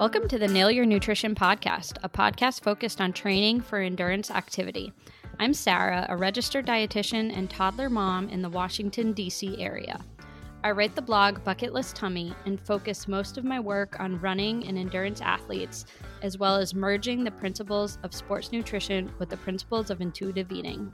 Welcome to the Nail Your Nutrition Podcast, a podcast focused on training for endurance activity. I'm Sarah, a registered dietitian and toddler mom in the Washington, D.C. area. I write the blog Bucket List Tummy and focus most of my work on running and endurance athletes, as well as merging the principles of sports nutrition with the principles of intuitive eating.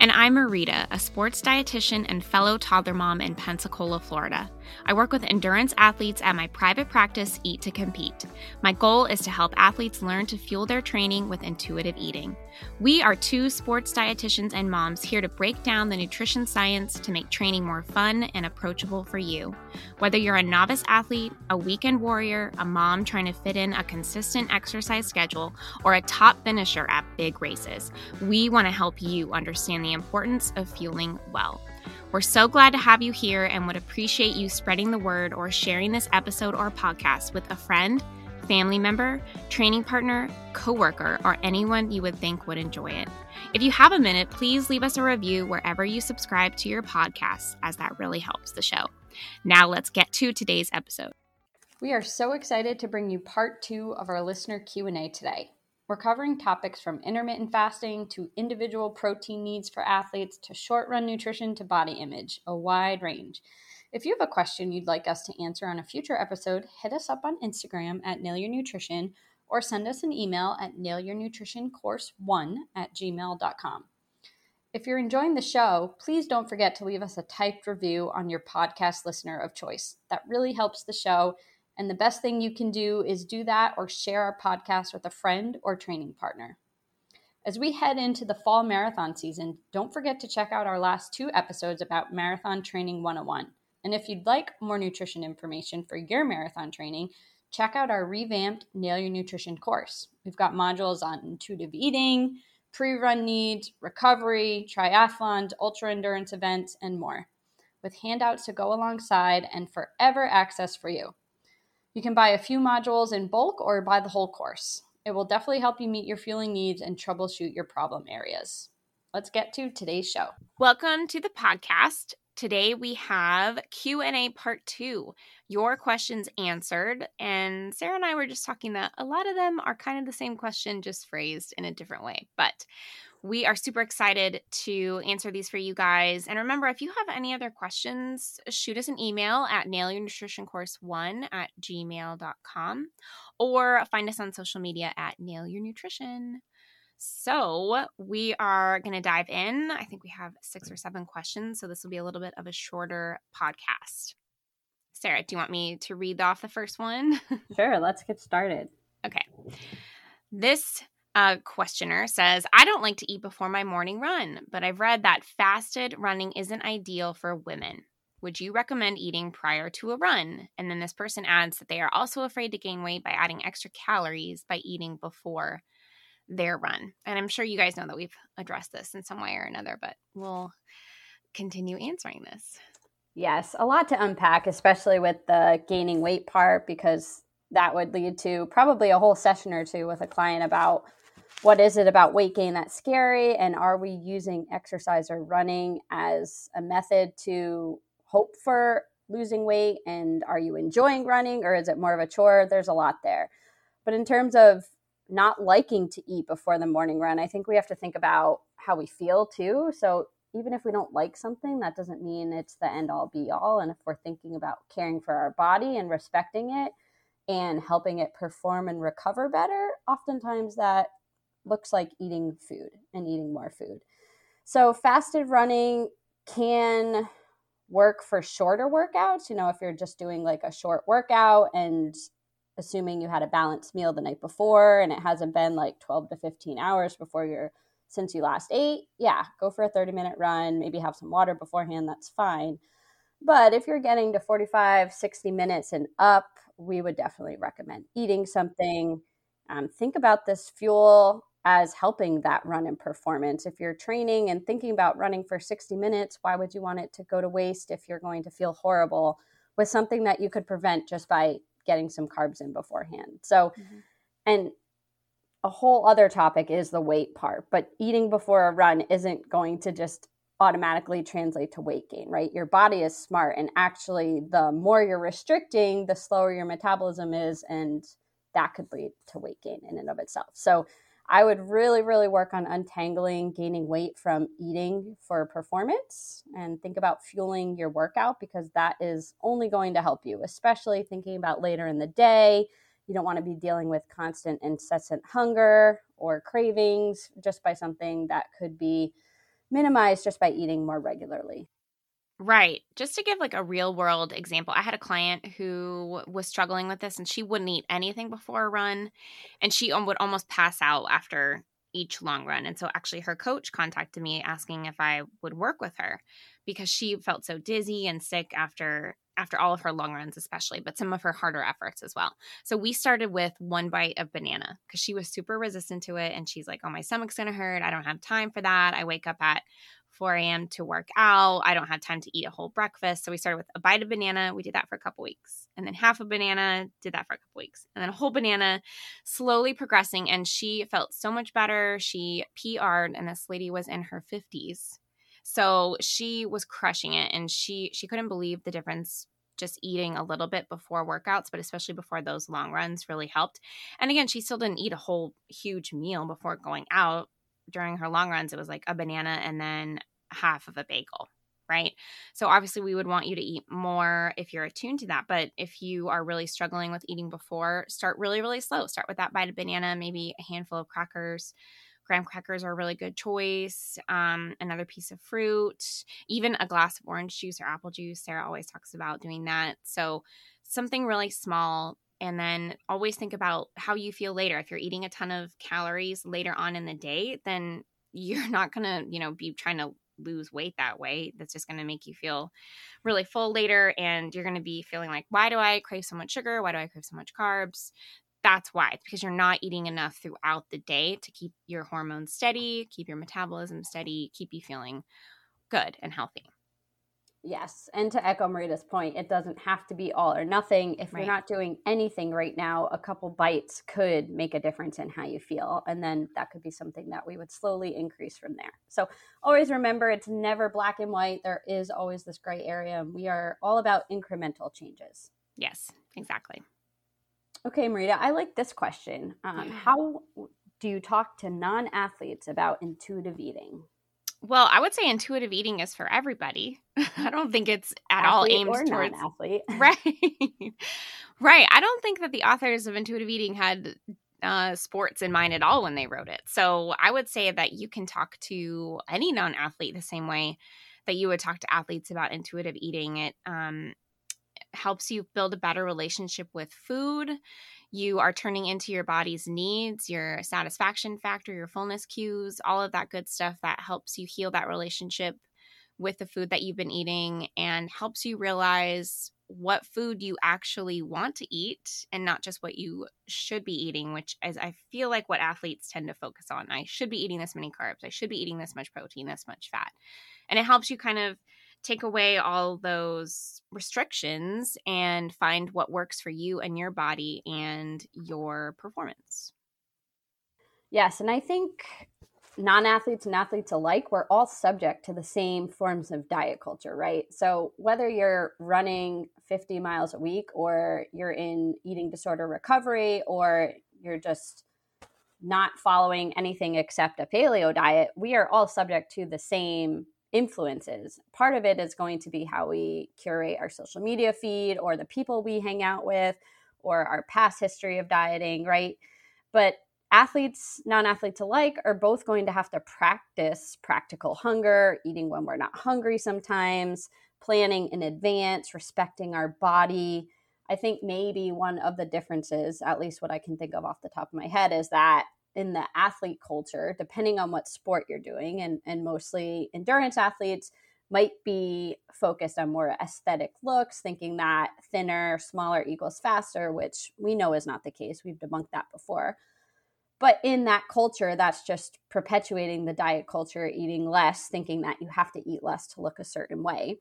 And I'm Marita, a sports dietitian and fellow toddler mom in Pensacola, Florida. I work with endurance athletes at my private practice, Eat to Compete. My goal is to help athletes learn to fuel their training with intuitive eating. We are two sports dietitians and moms here to break down the nutrition science to make training more fun and approachable for you. Whether you're a novice athlete, a weekend warrior, a mom trying to fit in a consistent exercise schedule, or a top finisher at big races, we want to help you understand the importance of fueling well. We're so glad to have you here and would appreciate you spreading the word or sharing this episode or podcast with a friend, family member, training partner, coworker, or anyone you would think would enjoy it. If you have a minute, please leave us a review wherever you subscribe to your podcasts, as that really helps the show. Now let's get to today's episode. We are so excited to bring you part 2 of our listener Q&A today. We're covering topics from intermittent fasting to individual protein needs for athletes to short-run nutrition to body image, a wide range. If you have a question you'd like us to answer on a future episode, hit us up on Instagram at Nail Your Nutrition or send us an email at nailyournutritioncourse1@gmail.com. If you're enjoying the show, please don't forget to leave us a typed review on your podcast listener of choice. That really helps the show. And the best thing you can do is do that or share our podcast with a friend or training partner. As we head into the fall marathon season, don't forget to check out our last 2 episodes about Marathon Training 101. And if you'd like more nutrition information for your marathon training, check out our revamped Nail Your Nutrition course. We've got modules on intuitive eating, pre-run needs, recovery, triathlons, ultra-endurance events, and more, with handouts to go alongside and forever access for you. You can buy a few modules in bulk or buy the whole course. It will definitely help you meet your fueling needs and troubleshoot your problem areas. Let's get to today's show. Welcome to the podcast. Today we have Q&A part 2, your questions answered. And Sarah and I were just talking that a lot of them are kind of the same question, just phrased in a different way. But we are super excited to answer these for you guys. And remember, if you have any other questions, shoot us an email at nailyournutritioncourse1@gmail.com or find us on social media at Nail Your Nutrition. So we are going to dive in. I think we have 6 or 7 questions, so this will be a little bit of a shorter podcast. Sarah, do you want me to read off the first one? Sure, let's get started. Okay. This questioner says, I don't like to eat before my morning run, but I've read that fasted running isn't ideal for women. Would you recommend eating prior to a run? And then this person adds that they are also afraid to gain weight by adding extra calories by eating before their run. And I'm sure you guys know that we've addressed this in some way or another, but we'll continue answering this. Yes, a lot to unpack, especially with the gaining weight part, because that would lead to probably a whole session or 2 with a client about what is it about weight gain that's scary, and are we using exercise or running as a method to hope for losing weight, and are you enjoying running, or is it more of a chore? There's a lot there. But in terms of not liking to eat before the morning run, I think we have to think about how we feel too. So even if we don't like something, that doesn't mean it's the end all be all. And if we're thinking about caring for our body and respecting it and helping it perform and recover better, oftentimes that looks like eating food and eating more food. So fasted running can work for shorter workouts. You know, if you're just doing like a short workout and assuming you had a balanced meal the night before and it hasn't been like 12 to 15 hours since you last ate, yeah, go for a 30-minute run, maybe have some water beforehand, that's fine. But if you're getting to 45, 60 minutes and up, we would definitely recommend eating something. Think about this fuel as helping that run in performance. If you're training and thinking about running for 60 minutes, why would you want it to go to waste if you're going to feel horrible with something that you could prevent just by getting some carbs in beforehand? So, and a whole other topic is the weight part, but eating before a run isn't going to just automatically translate to weight gain, right? Your body is smart, and actually the more you're restricting, the slower your metabolism is and that could lead to weight gain in and of itself. So I would really, really work on untangling gaining weight from eating for performance, and think about fueling your workout, because that is only going to help you, especially thinking about later in the day. You don't want to be dealing with constant, incessant hunger or cravings just by something that could be minimized just by eating more regularly. Right. Just to give like a real world example, I had a client who was struggling with this, and she wouldn't eat anything before a run, and she would almost pass out after each long run. And so actually her coach contacted me asking if I would work with her, because she felt so dizzy and sick after all of her long runs especially, but some of her harder efforts as well. So we started with one bite of banana, because she was super resistant to it, and she's like, oh, my stomach's going to hurt. I don't have time for that. I wake up at 4 a.m. to work out. I don't have time to eat a whole breakfast. So we started with a bite of banana. We did that for a couple weeks, and then half a banana, did that for a couple weeks, and then a whole banana, slowly progressing. And she felt so much better. She PR'd, and this lady was in her 50s. So she was crushing it, and she couldn't believe the difference. Just eating a little bit before workouts, but especially before those long runs, really helped. And again, she still didn't eat a whole huge meal before going out. During her long runs, it was like a banana and then half of a bagel, right? So obviously we would want you to eat more if you're attuned to that. But if you are really struggling with eating before, start really, really slow. Start with that bite of banana, maybe a handful of crackers. Graham crackers are a really good choice. Another piece of fruit, even a glass of orange juice or apple juice. Sarah always talks about doing that. So something really small. And then always think about how you feel later. If you're eating a ton of calories later on in the day, then you're not going to, be trying to lose weight that way. That's just going to make you feel really full later. And you're going to be feeling like, why do I crave so much sugar? Why do I crave so much carbs? That's why. It's because you're not eating enough throughout the day to keep your hormones steady, keep your metabolism steady, keep you feeling good and healthy. Yes. And to echo Marita's point, it doesn't have to be all or nothing. If you're not doing anything right now, a couple bites could make a difference in how you feel. And then that could be something that we would slowly increase from there. So always remember, it's never black and white. There is always this gray area. And we are all about incremental changes. Yes, exactly. Okay, Marita, I like this question. How do you talk to non-athletes about intuitive eating? Well, I would say intuitive eating is for everybody. I don't think it's at all aimed towards non-athlete. Right. Right. I don't think that the authors of intuitive eating had sports in mind at all when they wrote it. So I would say that you can talk to any non-athlete the same way that you would talk to athletes about intuitive eating. It helps you build a better relationship with food. You are turning into your body's needs, your satisfaction factor, your fullness cues, all of that good stuff that helps you heal that relationship with the food that you've been eating, and helps you realize what food you actually want to eat and not just what you should be eating, which is, I feel like, what athletes tend to focus on. I should be eating this many carbs. I should be eating this much protein, this much fat. And it helps you kind of take away all those restrictions and find what works for you and your body and your performance. Yes. And I think non-athletes and athletes alike, we're all subject to the same forms of diet culture, right? So whether you're running 50 miles a week, or you're in eating disorder recovery, or you're just not following anything except a paleo diet, we are all subject to the same influences. Part of it is going to be how we curate our social media feed, or the people we hang out with, or our past history of dieting, right? But athletes, non-athletes alike, are both going to have to practice practical hunger, eating when we're not hungry sometimes, planning in advance, respecting our body. I think maybe one of the differences, at least what I can think of off the top of my head, is that in the athlete culture, depending on what sport you're doing, and mostly endurance athletes might be focused on more aesthetic looks, thinking that thinner, smaller equals faster, which we know is not the case. We've debunked that before. But in that culture, that's just perpetuating the diet culture, eating less, thinking that you have to eat less to look a certain way.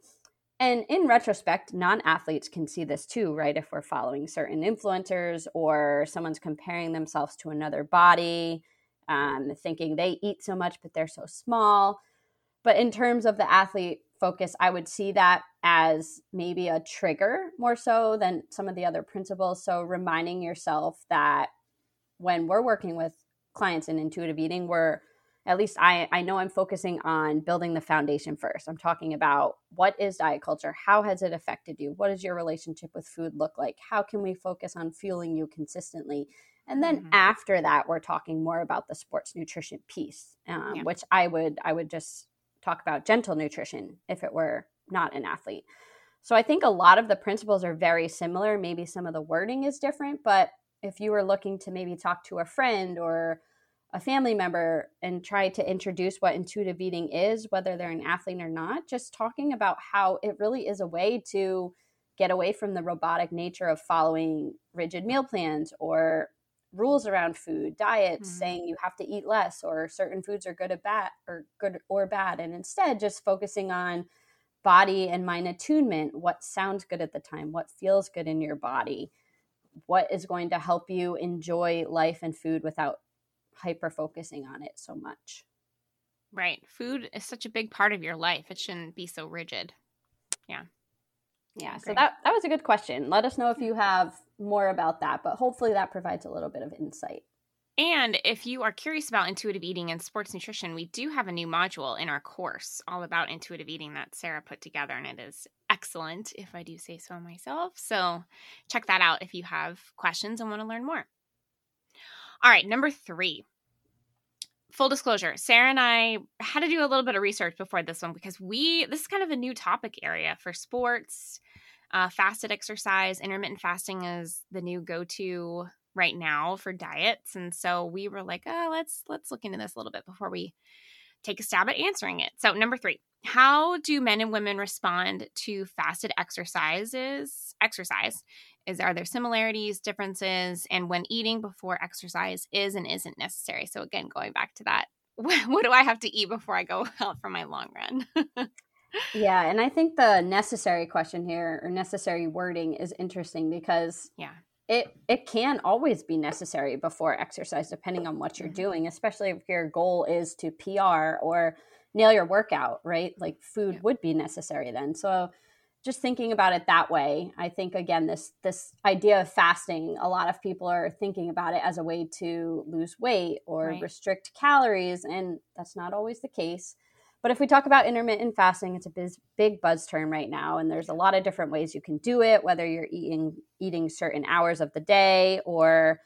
And in retrospect, non-athletes can see this too, right? If we're following certain influencers, or someone's comparing themselves to another body, thinking they eat so much, but they're so small. But in terms of the athlete focus, I would see that as maybe a trigger more so than some of the other principles. So reminding yourself that when we're working with clients in intuitive eating, we're, at least I know I'm focusing on building the foundation first. I'm talking about what is diet culture? How has it affected you? What does your relationship with food look like? How can we focus on fueling you consistently? And then after that, we're talking more about the sports nutrition piece, which I would just talk about gentle nutrition if it were not an athlete. So I think a lot of the principles are very similar. Maybe some of the wording is different, but if you were looking to maybe talk to a friend or a family member and try to introduce what intuitive eating is, whether they're an athlete or not, just talking about how it really is a way to get away from the robotic nature of following rigid meal plans or rules around food, diets, saying you have to eat less or certain foods are good or bad. And instead just focusing on body and mind attunement, what sounds good at the time, what feels good in your body, what is going to help you enjoy life and food without hyper-focusing on it so much. Right. Food is such a big part of your life. It shouldn't be so rigid. Yeah. Yeah. Great. So that was a good question. Let us know if you have more about that, but hopefully that provides a little bit of insight. And if you are curious about intuitive eating and sports nutrition, we do have a new module in our course all about intuitive eating that Sarah put together, and it is excellent, if I do say so myself. So check that out if you have questions and want to learn more. All right, number 3. Full disclosure, Sarah and I had to do a little bit of research before this one because this is kind of a new topic area for sports. Fasted exercise, intermittent fasting is the new go-to right now for diets. And so we were like, oh, let's look into this a little bit before we take a stab at answering it. So number 3, how do men and women respond to fasted exercise? Are there similarities, differences, and when eating before exercise is and isn't necessary? So again, going back to that, what do I have to eat before I go out for my long run? Yeah, and I think the necessary question here, or necessary wording, is interesting because it can always be necessary before exercise depending on what you're doing, especially if your goal is to PR or nail your workout, right? Like food would be necessary then. So just thinking about it that way, I think, again, this idea of fasting, a lot of people are thinking about it as a way to lose weight or restrict calories, and that's not always the case. But if we talk about intermittent fasting, it's a big buzz term right now, and there's a lot of different ways you can do it, whether you're eating certain hours of the day or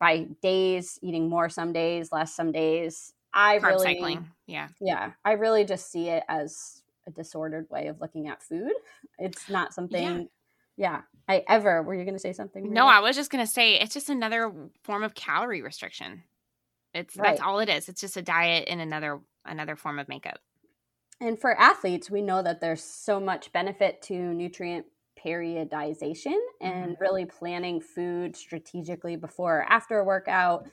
by days, eating more some days, less some days. Carb cycling. Yeah. I really just see it as a disordered way of looking at food. It's not something were you going to say something? Really? No, I was just going to say it's just another form of calorie restriction. That's all it is. It's just a diet in another form of makeup. And for athletes, we know that there's so much benefit to nutrient periodization and really planning food strategically before or after a workout,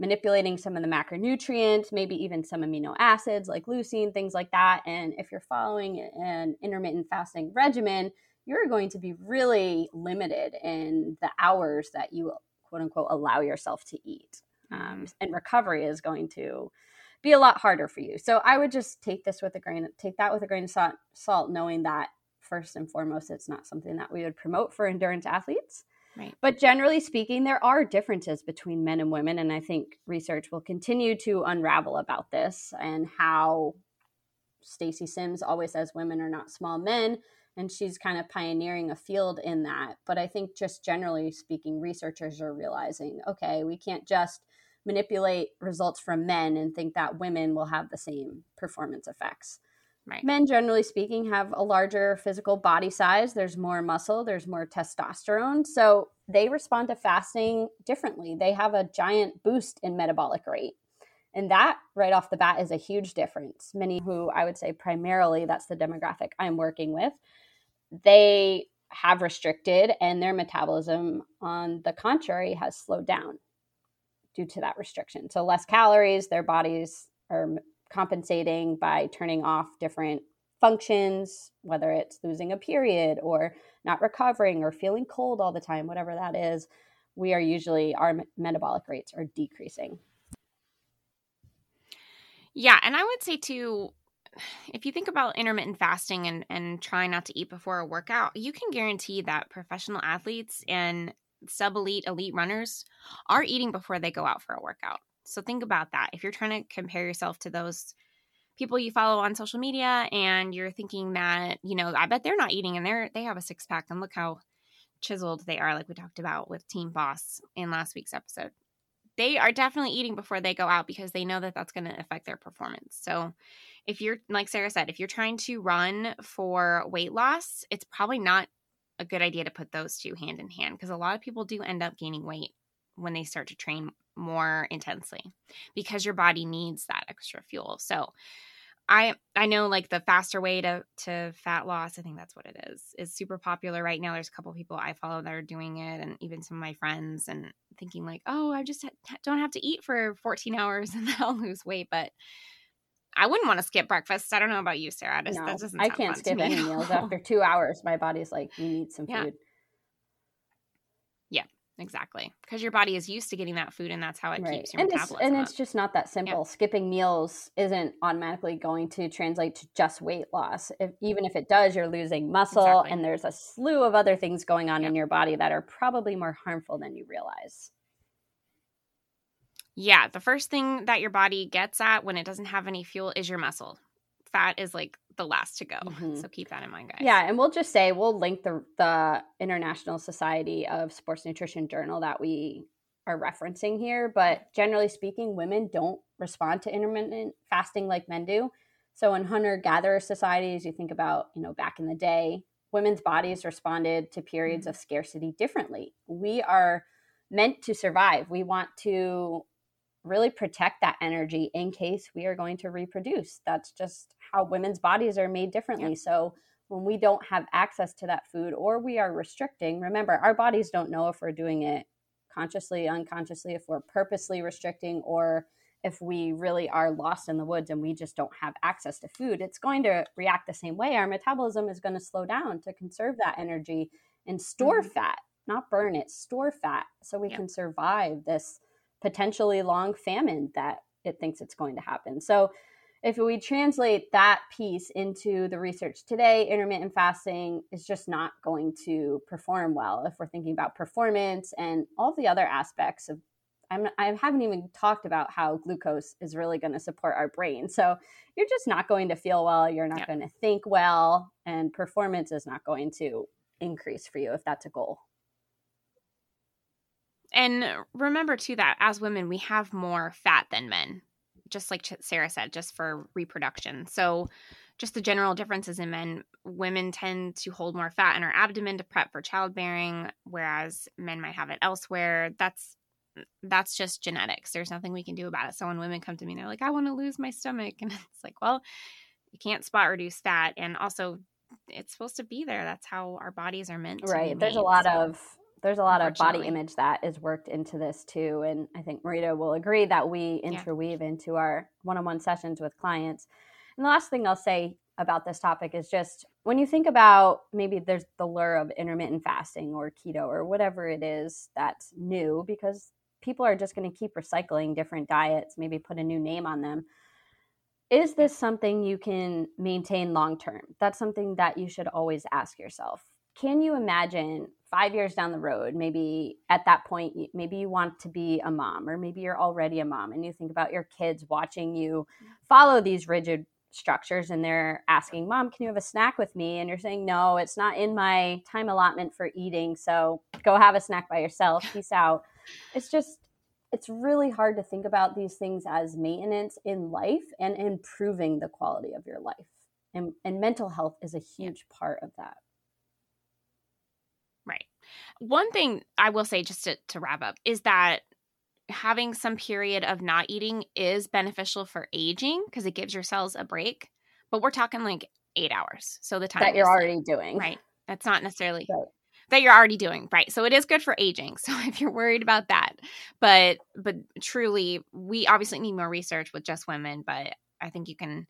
manipulating some of the macronutrients, maybe even some amino acids like leucine, things like that. And if you're following an intermittent fasting regimen, you're going to be really limited in the hours that you, quote unquote, allow yourself to eat. And recovery is going to be a lot harder for you. So I would just take that with a grain of salt, knowing that first and foremost, it's not something that we would promote for endurance athletes. Right. But generally speaking, there are differences between men and women, and I think research will continue to unravel about this and how Stacy Sims always says women are not small men, and she's kind of pioneering a field in that. But I think just generally speaking, researchers are realizing, okay, we can't just manipulate results from men and think that women will have the same performance effects. Right. Men, generally speaking, have a larger physical body size. There's more muscle. There's more testosterone. So they respond to fasting differently. They have a giant boost in metabolic rate. And that, right off the bat, is a huge difference. Many who, I would say primarily, that's the demographic I'm working with, they have restricted, and their metabolism, on the contrary, has slowed down due to that restriction. So less calories, their bodies are compensating by turning off different functions, whether it's losing a period or not recovering or feeling cold all the time, whatever that is, our metabolic rates are decreasing. Yeah. And I would say too, if you think about intermittent fasting and trying not to eat before a workout, you can guarantee that professional athletes and sub-elite, elite runners are eating before they go out for a workout. So think about that. If you're trying to compare yourself to those people you follow on social media and you're thinking that, you know, I bet they're not eating and they have a six-pack and look how chiseled they are, like we talked about with Team Boss in last week's episode. They are definitely eating before they go out because they know that that's going to affect their performance. So if you're, like Sarah said, if you're trying to run for weight loss, it's probably not a good idea to put those two hand in hand, because a lot of people do end up gaining weight when they start to train more intensely because your body needs that extra fuel. So I know, like, the Faster Way to Fat Loss, I think that's what it is super popular right now. There's a couple people I follow that are doing it, and even some of my friends, and thinking like, oh, I just don't have to eat for 14 hours and I'll lose weight. But I wouldn't want to skip breakfast. I don't know about you, Sarah. No, that doesn't sound I can't skip any meals. After 2 hours, my body's like, you need some food. Yeah, exactly. Because your body is used to getting that food, and that's how it keeps your metabolism up. And it's just not that simple. Yeah. Skipping meals isn't automatically going to translate to just weight loss. Even if it does, you're losing muscle, and there's a slew of other things going on in your body that are probably more harmful than you realize. Yeah, the first thing that your body gets at when it doesn't have any fuel is your muscle. Fat is like the last to go. Mm-hmm. So keep that in mind, guys. Yeah, and we'll just say we'll link the International Society of Sports Nutrition Journal that we are referencing here. But generally speaking, women don't respond to intermittent fasting like men do. So in hunter-gatherer societies, you think about, you know, back in the day, women's bodies responded to periods of scarcity differently. We are meant to survive. We want to really protect that energy in case we are going to reproduce. That's just how women's bodies are made differently. Yep. So when we don't have access to that food, or we are restricting, remember, our bodies don't know if we're doing it consciously, unconsciously, if we're purposely restricting, or if we really are lost in the woods and we just don't have access to food, it's going to react the same way. Our metabolism is going to slow down to conserve that energy and store fat, not burn it, store fat, so we can survive this potentially long famine that it thinks it's going to happen. So if we translate that piece into the research today, intermittent fasting is just not going to perform well if we're thinking about performance and all the other aspects of, I haven't even talked about how glucose is really going to support our brain. So you're just not going to feel well, you're not going to think well, and performance is not going to increase for you if that's a goal. And remember, too, that as women, we have more fat than men, just like Sarah said, just for reproduction. So just the general differences in men, women tend to hold more fat in our abdomen to prep for childbearing, whereas men might have it elsewhere. That's just genetics. There's nothing we can do about it. So when women come to me, they're like, I want to lose my stomach. And it's like, well, you can't spot reduce fat. And also, it's supposed to be there. That's how our bodies are meant to be made. There's a lot of body image that is worked into this too. And I think Marita will agree that we interweave into our one-on-one sessions with clients. And the last thing I'll say about this topic is just when you think about, maybe there's the lure of intermittent fasting or keto or whatever it is that's new, because people are just going to keep recycling different diets, maybe put a new name on them. Is this something you can maintain long-term? That's something that you should always ask yourself. Can you imagine 5 years down the road, maybe at that point, maybe you want to be a mom, or maybe you're already a mom and you think about your kids watching you follow these rigid structures and they're asking, Mom, can you have a snack with me? And you're saying, no, it's not in my time allotment for eating. So go have a snack by yourself. Peace out. It's really hard to think about these things as maintenance in life and improving the quality of your life. And mental health is a huge part of that. Right. One thing I will say, just to wrap up, is that having some period of not eating is beneficial for aging because it gives your cells a break. But we're talking like 8 hours. So the time that you're already doing. Right. That's not necessarily that you're already doing. Right. So it is good for aging. So if you're worried about that. But truly, we obviously need more research with just women. But I think you can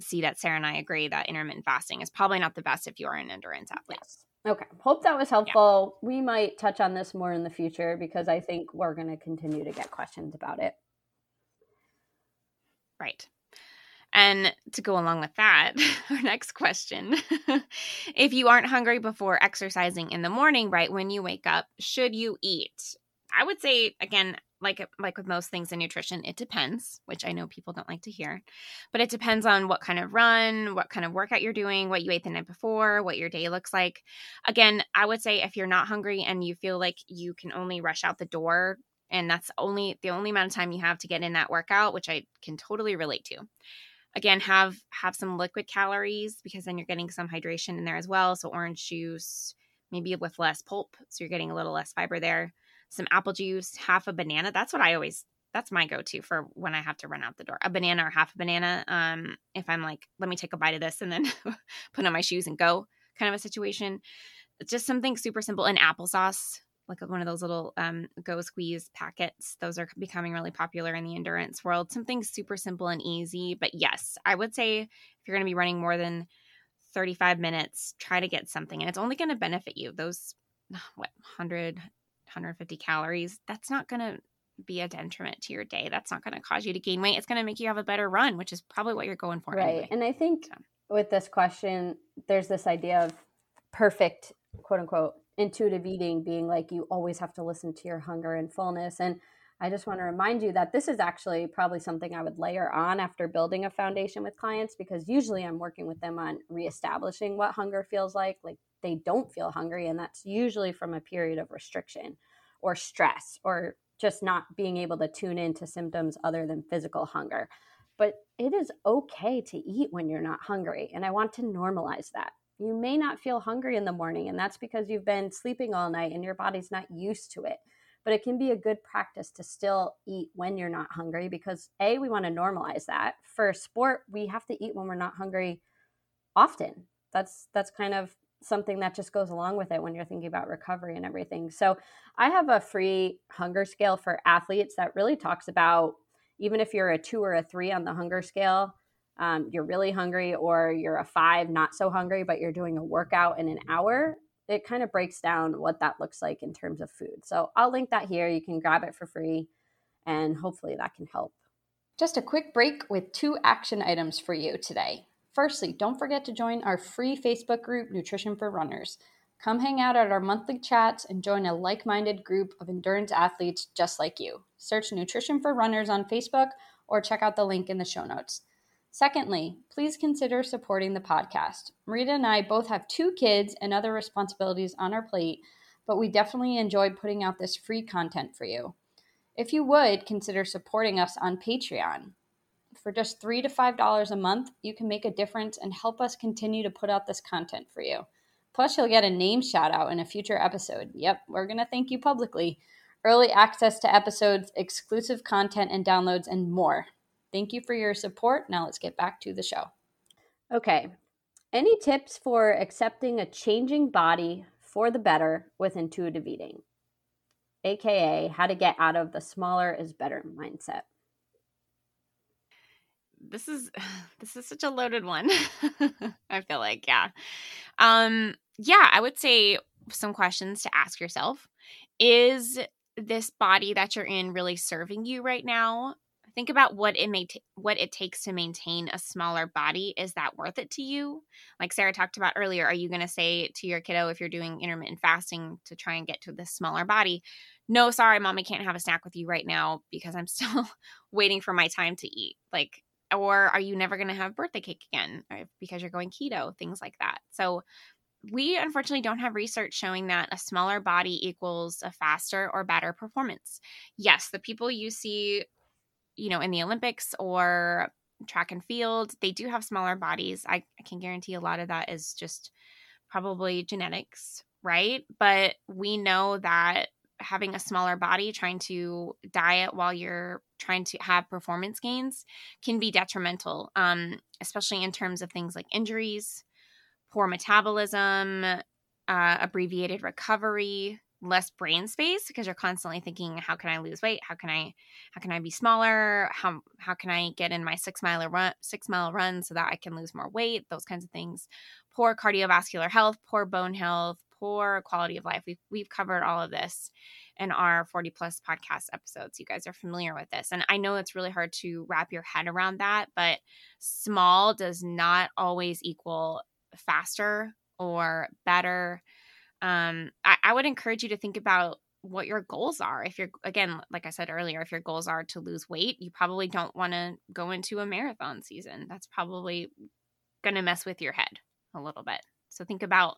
see that Sarah and I agree that intermittent fasting is probably not the best if you are an endurance athlete. Yes. Okay. Hope that was helpful. Yeah. We might touch on this more in the future because I think we're going to continue to get questions about it. Right. And to go along with that, our next question, if you aren't hungry before exercising in the morning, right when you wake up, should you eat? I would say, again, like with most things in nutrition, it depends, which I know people don't like to hear, but it depends on what kind of run, what kind of workout you're doing, what you ate the night before, what your day looks like. Again, I would say if you're not hungry and you feel like you can only rush out the door and that's only the only amount of time you have to get in that workout, which I can totally relate to. Again, have some liquid calories because then you're getting some hydration in there as well. So orange juice, maybe with less pulp. So you're getting a little less fiber there. Some apple juice, half a banana. That's my go-to for when I have to run out the door, a banana or half a banana. If I'm like, let me take a bite of this and then put on my shoes and go kind of a situation. It's just something super simple. And applesauce, like one of those little go squeeze packets. Those are becoming really popular in the endurance world. Something super simple and easy. But yes, I would say if you're going to be running more than 35 minutes, try to get something. And it's only going to benefit you. Those, 150 calories, that's not going to be a detriment to your day. That's not going to cause you to gain weight. It's going to make you have a better run, which is probably what you're going for. Right. Anyway. And I think with this question, there's this idea of perfect, quote unquote, intuitive eating being like, you always have to listen to your hunger and fullness. And I just want to remind you that this is actually probably something I would layer on after building a foundation with clients, because usually I'm working with them on reestablishing what hunger feels like they don't feel hungry. And that's usually from a period of restriction or stress or just not being able to tune into symptoms other than physical hunger. But it is okay to eat when you're not hungry. And I want to normalize that. You may not feel hungry in the morning, and that's because you've been sleeping all night and your body's not used to it. But it can be a good practice to still eat when you're not hungry because A, we want to normalize that. For sport, we have to eat when we're not hungry often. That's kind of something that just goes along with it when you're thinking about recovery and everything. So I have a free hunger scale for athletes that really talks about, even if you're a 2 or a 3 on the hunger scale, you're really hungry, or you're a 5, not so hungry, but you're doing a workout in an hour, it kind of breaks down what that looks like in terms of food. So I'll link that here. You can grab it for free, and hopefully that can help. Just a quick break with 2 action items for you today. Firstly, don't forget to join our free Facebook group, Nutrition for Runners. Come hang out at our monthly chats and join a like-minded group of endurance athletes just like you. Search Nutrition for Runners on Facebook or check out the link in the show notes. Secondly, please consider supporting the podcast. Marita and I both have 2 kids and other responsibilities on our plate, but we definitely enjoy putting out this free content for you. If you would, consider supporting us on Patreon. For just $3 to $5 a month, you can make a difference and help us continue to put out this content for you. Plus, you'll get a name shout out in a future episode. Yep, we're going to thank you publicly. Early access to episodes, exclusive content and downloads, and more. Thank you for your support. Now let's get back to the show. Okay. Any tips for accepting a changing body for the better with intuitive eating, aka how to get out of the smaller is better mindset? This is such a loaded one. I feel like, yeah. I would say some questions to ask yourself. Is this body that you're in really serving you right now? Think about what it takes to maintain a smaller body. Is that worth it to you? Like Sarah talked about earlier, are you going to say to your kiddo, if you're doing intermittent fasting, to try and get to this smaller body, no, sorry, Mom, I can't have a snack with you right now because I'm still waiting for my time to eat. Like, or are you never going to have birthday cake again because you're going keto, things like that. So we unfortunately don't have research showing that a smaller body equals a faster or better performance. Yes, the people you see in the Olympics or track and field, they do have smaller bodies. I can guarantee a lot of that is just probably genetics, right? But we know that having a smaller body, trying to diet while you're trying to have performance gains can be detrimental, especially in terms of things like injuries, poor metabolism, abbreviated recovery, less brain space because you're constantly thinking, how can I lose weight? How can I be smaller? How can I get in my 6-mile run so that I can lose more weight? Those kinds of things. Poor cardiovascular health, poor bone health, poor quality of life. We've covered all of this. in our 40 plus podcast episodes. You guys are familiar with this. And I know it's really hard to wrap your head around that, but small does not always equal faster or better. I would encourage you to think about what your goals are. If you're, again, like I said earlier, if your goals are to lose weight, you probably don't want to go into a marathon season. That's probably going to mess with your head a little bit. So think about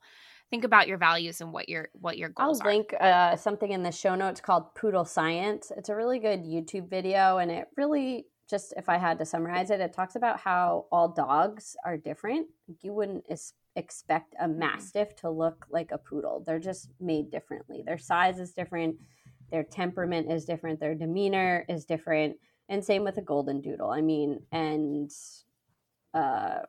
your values and what your goals are. I'll link something in the show notes called Poodle Science. It's a really good YouTube video, and it really just, if I had to summarize it, it talks about how all dogs are different. You wouldn't expect a mastiff to look like a poodle. They're just made differently. Their size is different. Their temperament is different. Their demeanor is different. And same with a golden doodle. I mean, and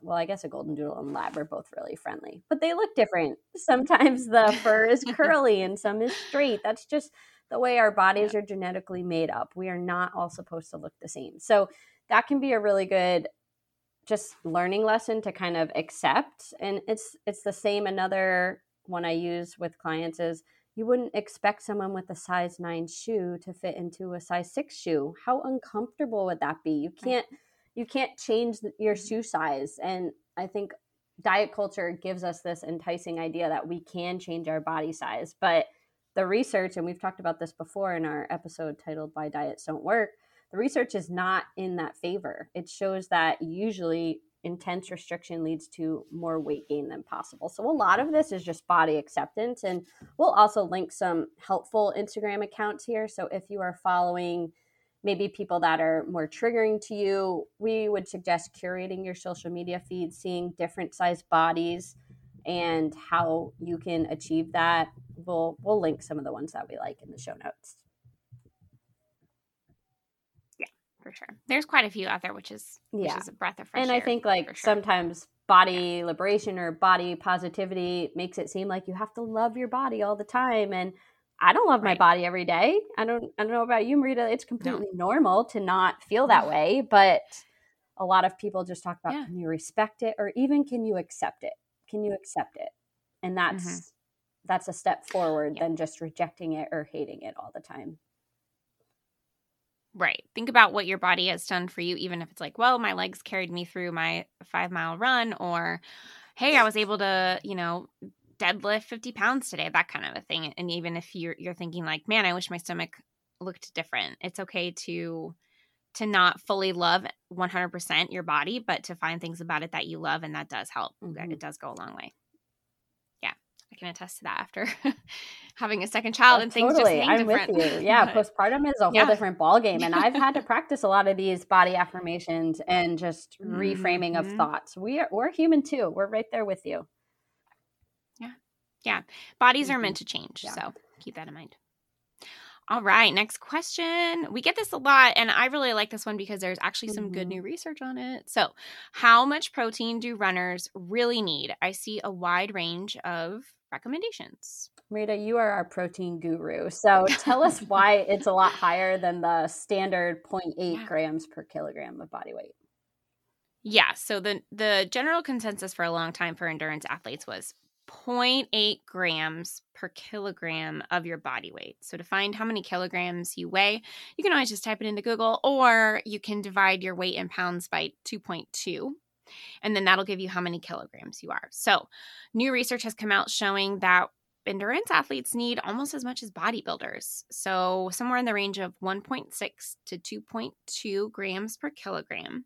well, I guess a golden doodle and lab are both really friendly, but they look different. Sometimes the fur is curly and some is straight. That's just the way our bodies are genetically made up. We are not all supposed to look the same. So that can be a really good just learning lesson to kind of accept. And it's the same. Another one I use with clients is you wouldn't expect someone with a size 9 shoe to fit into a size 6 shoe. How uncomfortable would that be? You can't change your shoe size. And I think diet culture gives us this enticing idea that we can change our body size, but the research, and we've talked about this before in our episode titled Why Diets Don't Work, the research is not in that favor. It shows that usually intense restriction leads to more weight gain than possible. So a lot of this is just body acceptance. And we'll also link some helpful Instagram accounts here. So if you are following maybe people that are more triggering to you, we would suggest curating your social media feed, seeing different size bodies and how you can achieve that. We'll link some of the ones that we like in the show notes. For sure. There's quite a few out there, which is a breath of fresh air. And I think sometimes body liberation or body positivity makes it seem like you have to love your body all the time. And I don't love my body every day. I don't know about you, Marita. It's completely normal to not feel that way. But a lot of people just talk about, can you respect it? Or even, can you accept it? Can you accept it? And that's a step forward than just rejecting it or hating it all the time. Right. Think about what your body has done for you, even if it's like, well, my legs carried me through my 5-mile run, or, hey, I was able to, deadlift 50 pounds today, that kind of a thing. And even if you're thinking like, man, I wish my stomach looked different, it's okay to not fully love 100% your body, but to find things about it that you love, and that does help. Mm-hmm. It does go a long way. I can attest to that after having a second child and things just being different. I'm with you. Yeah, postpartum is a whole different ballgame. And I've had to practice a lot of these body affirmations and just reframing of thoughts. We're human too. We're right there with you. Yeah. Bodies are meant to change. Yeah. So keep that in mind. All right. Next question. We get this a lot, and I really like this one because there's actually some good new research on it. So, how much protein do runners really need? I see a wide range of recommendations. Marita, you are our protein guru. So tell us why it's a lot higher than the standard 0.8 grams per kilogram of body weight. Yeah. So the general consensus for a long time for endurance athletes was 0.8 grams per kilogram of your body weight. So to find how many kilograms you weigh, you can always just type it into Google, or you can divide your weight in pounds by 2.2. And then that'll give you how many kilograms you are. So new research has come out showing that endurance athletes need almost as much as bodybuilders. So somewhere in the range of 1.6 to 2.2 grams per kilogram.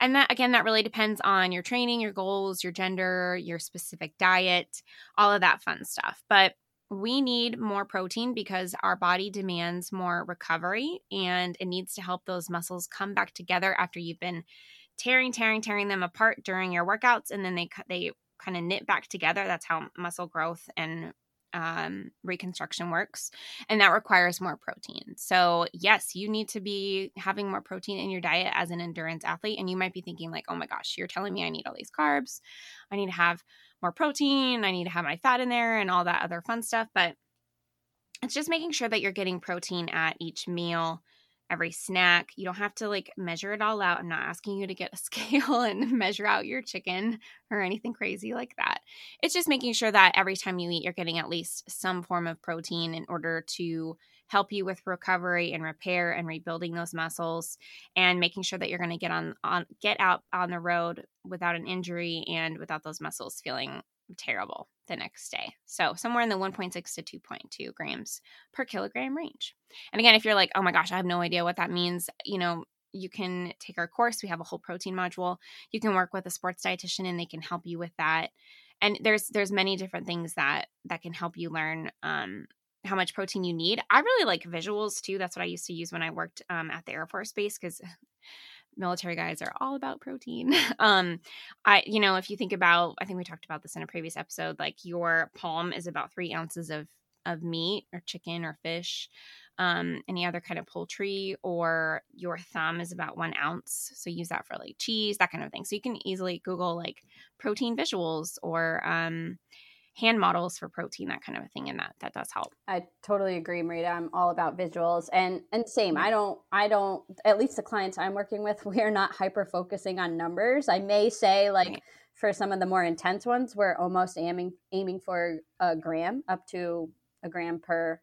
And that, again, that really depends on your training, your goals, your gender, your specific diet, all of that fun stuff. But we need more protein because our body demands more recovery, and it needs to help those muscles come back together after you've been tearing them apart during your workouts, and then they kind of knit back together. That's how muscle growth and reconstruction works, and that requires more protein. So yes, you need to be having more protein in your diet as an endurance athlete. And you might be thinking like, oh my gosh, you're telling me I need all these carbs, I need to have more protein, I need to have my fat in there, and all that other fun stuff. But it's just making sure that you're getting protein at each meal, every snack. You don't have to measure it all out. I'm not asking you to get a scale and measure out your chicken or anything crazy like that. It's just making sure that every time you eat, you're getting at least some form of protein in order to help you with recovery and repair and rebuilding those muscles, and making sure that you're going to get out on the road without an injury and without those muscles feeling terrible the next day. So somewhere in the 1.6 to 2.2 grams per kilogram range. And again, if you're like, oh my gosh, I have no idea what that means, you know, you can take our course. We have a whole protein module. You can work with a sports dietitian and they can help you with that. And there's many different things that can help you learn how much protein you need. I really like visuals too. That's what I used to use when I worked at the Air Force Base, because military guys are all about protein. If you think about, I think we talked about this in a previous episode, like your palm is about 3 ounces of meat or chicken or fish, any other kind of poultry, or your thumb is about 1 ounce. So use that for like cheese, that kind of thing. So you can easily Google like protein visuals or hand models for protein, that kind of a thing. And that does help. I totally agree, Marita. I'm all about visuals and same. I don't, at least the clients I'm working with, we're not hyper-focusing on numbers. I may say like right. for some of the more intense ones, we're almost aiming for a gram, up to a gram per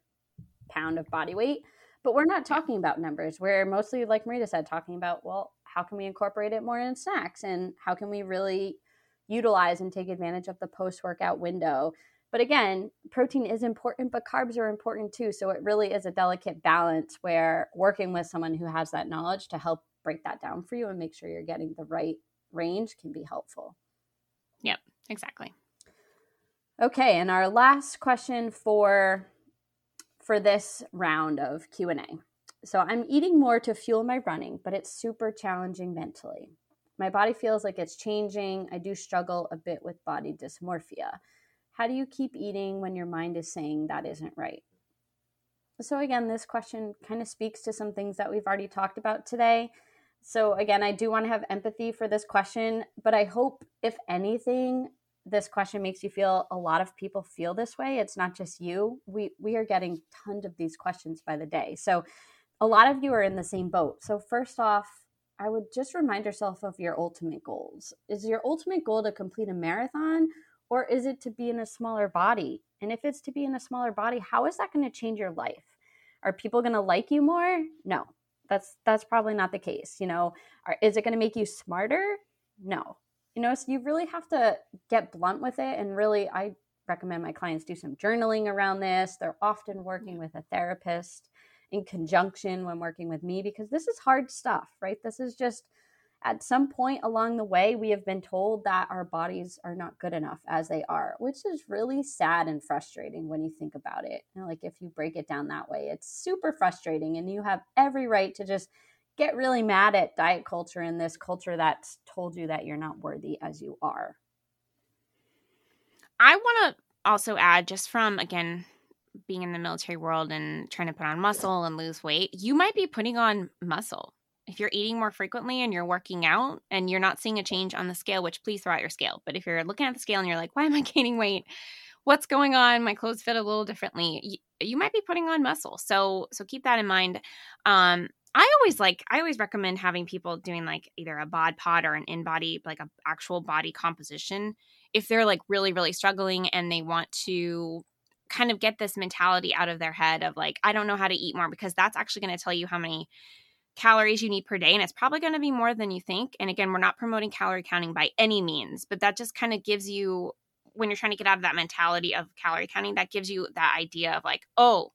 pound of body weight, but we're not talking about numbers. We're mostly, like Marita said, talking about, well, how can we incorporate it more in snacks, and how can we really utilize and take advantage of the post-workout window. But again, protein is important, but carbs are important too. So it really is a delicate balance where working with someone who has that knowledge to help break that down for you and make sure you're getting the right range can be helpful. Yep, exactly. Okay. And our last question for this round of Q&A. So I'm eating more to fuel my running, but it's super challenging mentally. My body feels like it's changing. I do struggle a bit with body dysmorphia. How do you keep eating when your mind is saying that isn't right? So again, this question kind of speaks to some things that we've already talked about today. So again, I do want to have empathy for this question, but I hope, if anything, this question makes you feel a lot of people feel this way. It's not just you. We are getting tons of these questions by the day. So a lot of you are in the same boat. So first off, I would just remind yourself of your ultimate goals. Is your ultimate goal to complete a marathon, or is it to be in a smaller body? And if it's to be in a smaller body, how is that going to change your life? Are people going to like you more? No, that's probably not the case. You know, is it going to make you smarter? No. You know, so you really have to get blunt with it. And really, I recommend my clients do some journaling around this. They're often working with a therapist in conjunction when working with me, because this is hard stuff, right? This is just, at some point along the way, we have been told that our bodies are not good enough as they are, which is really sad and frustrating when you think about it. You know, like if you break it down that way, it's super frustrating, and you have every right to just get really mad at diet culture and this culture that's told you that you're not worthy as you are. I want to also add, just from, again, being in the military world and trying to put on muscle and lose weight, you might be putting on muscle if you're eating more frequently and you're working out and you're not seeing a change on the scale, which please throw out your scale. But if you're looking at the scale and you're like, why am I gaining weight? What's going on? My clothes fit a little differently. You might be putting on muscle. So keep that in mind. I always recommend having people doing like either a bod pod or an in-body, like an actual body composition, if they're like really, really struggling and they want to kind of get this mentality out of their head of like, I don't know how to eat more, because that's actually going to tell you how many calories you need per day. And it's probably going to be more than you think. And again, we're not promoting calorie counting by any means, but that just kind of gives you, when you're trying to get out of that mentality of calorie counting, that gives you that idea of like, oh,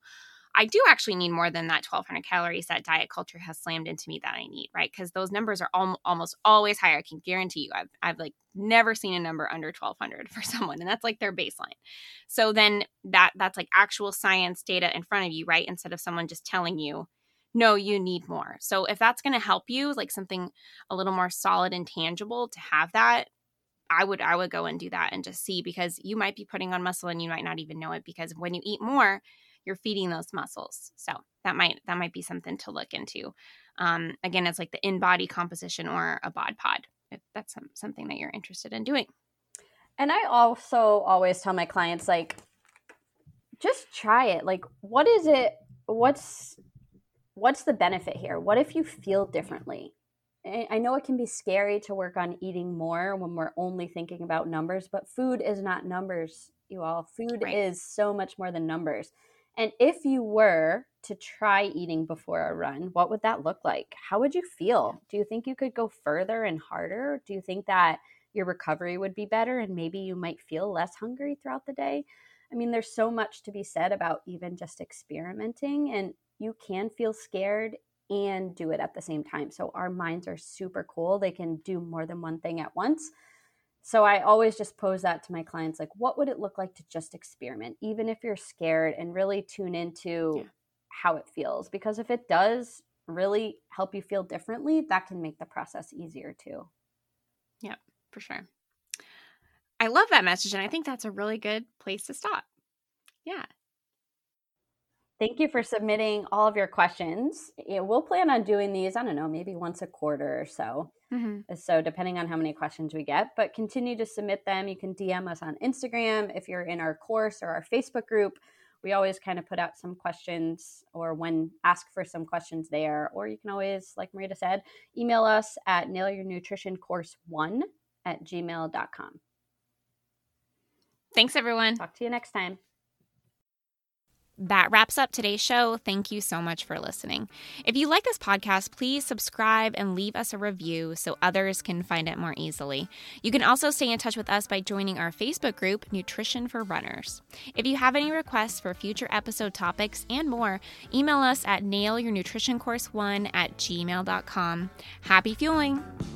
I do actually need more than that 1,200 calories that diet culture has slammed into me that I need, right? Because those numbers are almost always higher. I can guarantee you I've like never seen a number under 1,200 for someone, and that's like their baseline. So then that's like actual science data in front of you, right? Instead of someone just telling you, no, you need more. So if that's going to help you, like something a little more solid and tangible to have that, I would go and do that and just see, because you might be putting on muscle and you might not even know it, because when you eat more, you're feeding those muscles. So that might be something to look into. Again, it's like the in-body composition or a bod pod, if that's something that you're interested in doing. And I also always tell my clients, like, just try it. Like, what is it? What's the benefit here? What if you feel differently? I know it can be scary to work on eating more when we're only thinking about numbers, but food is not numbers, you all. Food right. is so much more than numbers. And if you were to try eating before a run, what would that look like? How would you feel? Do you think you could go further and harder? Do you think that your recovery would be better and maybe you might feel less hungry throughout the day? I mean, there's so much to be said about even just experimenting, and you can feel scared and do it at the same time. So our minds are super cool. They can do more than one thing at once. So I always just pose that to my clients, like, what would it look like to just experiment, even if you're scared, and really tune into how it feels? Because if it does really help you feel differently, that can make the process easier too. Yeah, for sure. I love that message, and I think that's a really good place to stop. Yeah. Thank you for submitting all of your questions. We'll plan on doing these, I don't know, maybe once a quarter or so. Mm-hmm. So depending on how many questions we get, but continue to submit them. You can DM us on Instagram. If you're in our course or our Facebook group, we always kind of put out some questions, or when ask for some questions there, or you can always, like Marita said, email us at nailyournutritioncourse1@gmail.com. Thanks, everyone. Talk to you next time. That wraps up today's show. Thank you so much for listening. If you like this podcast, please subscribe and leave us a review so others can find it more easily. You can also stay in touch with us by joining our Facebook group, Nutrition for Runners. If you have any requests for future episode topics and more, email us at nailyournutritioncourse1@gmail.com. Happy fueling!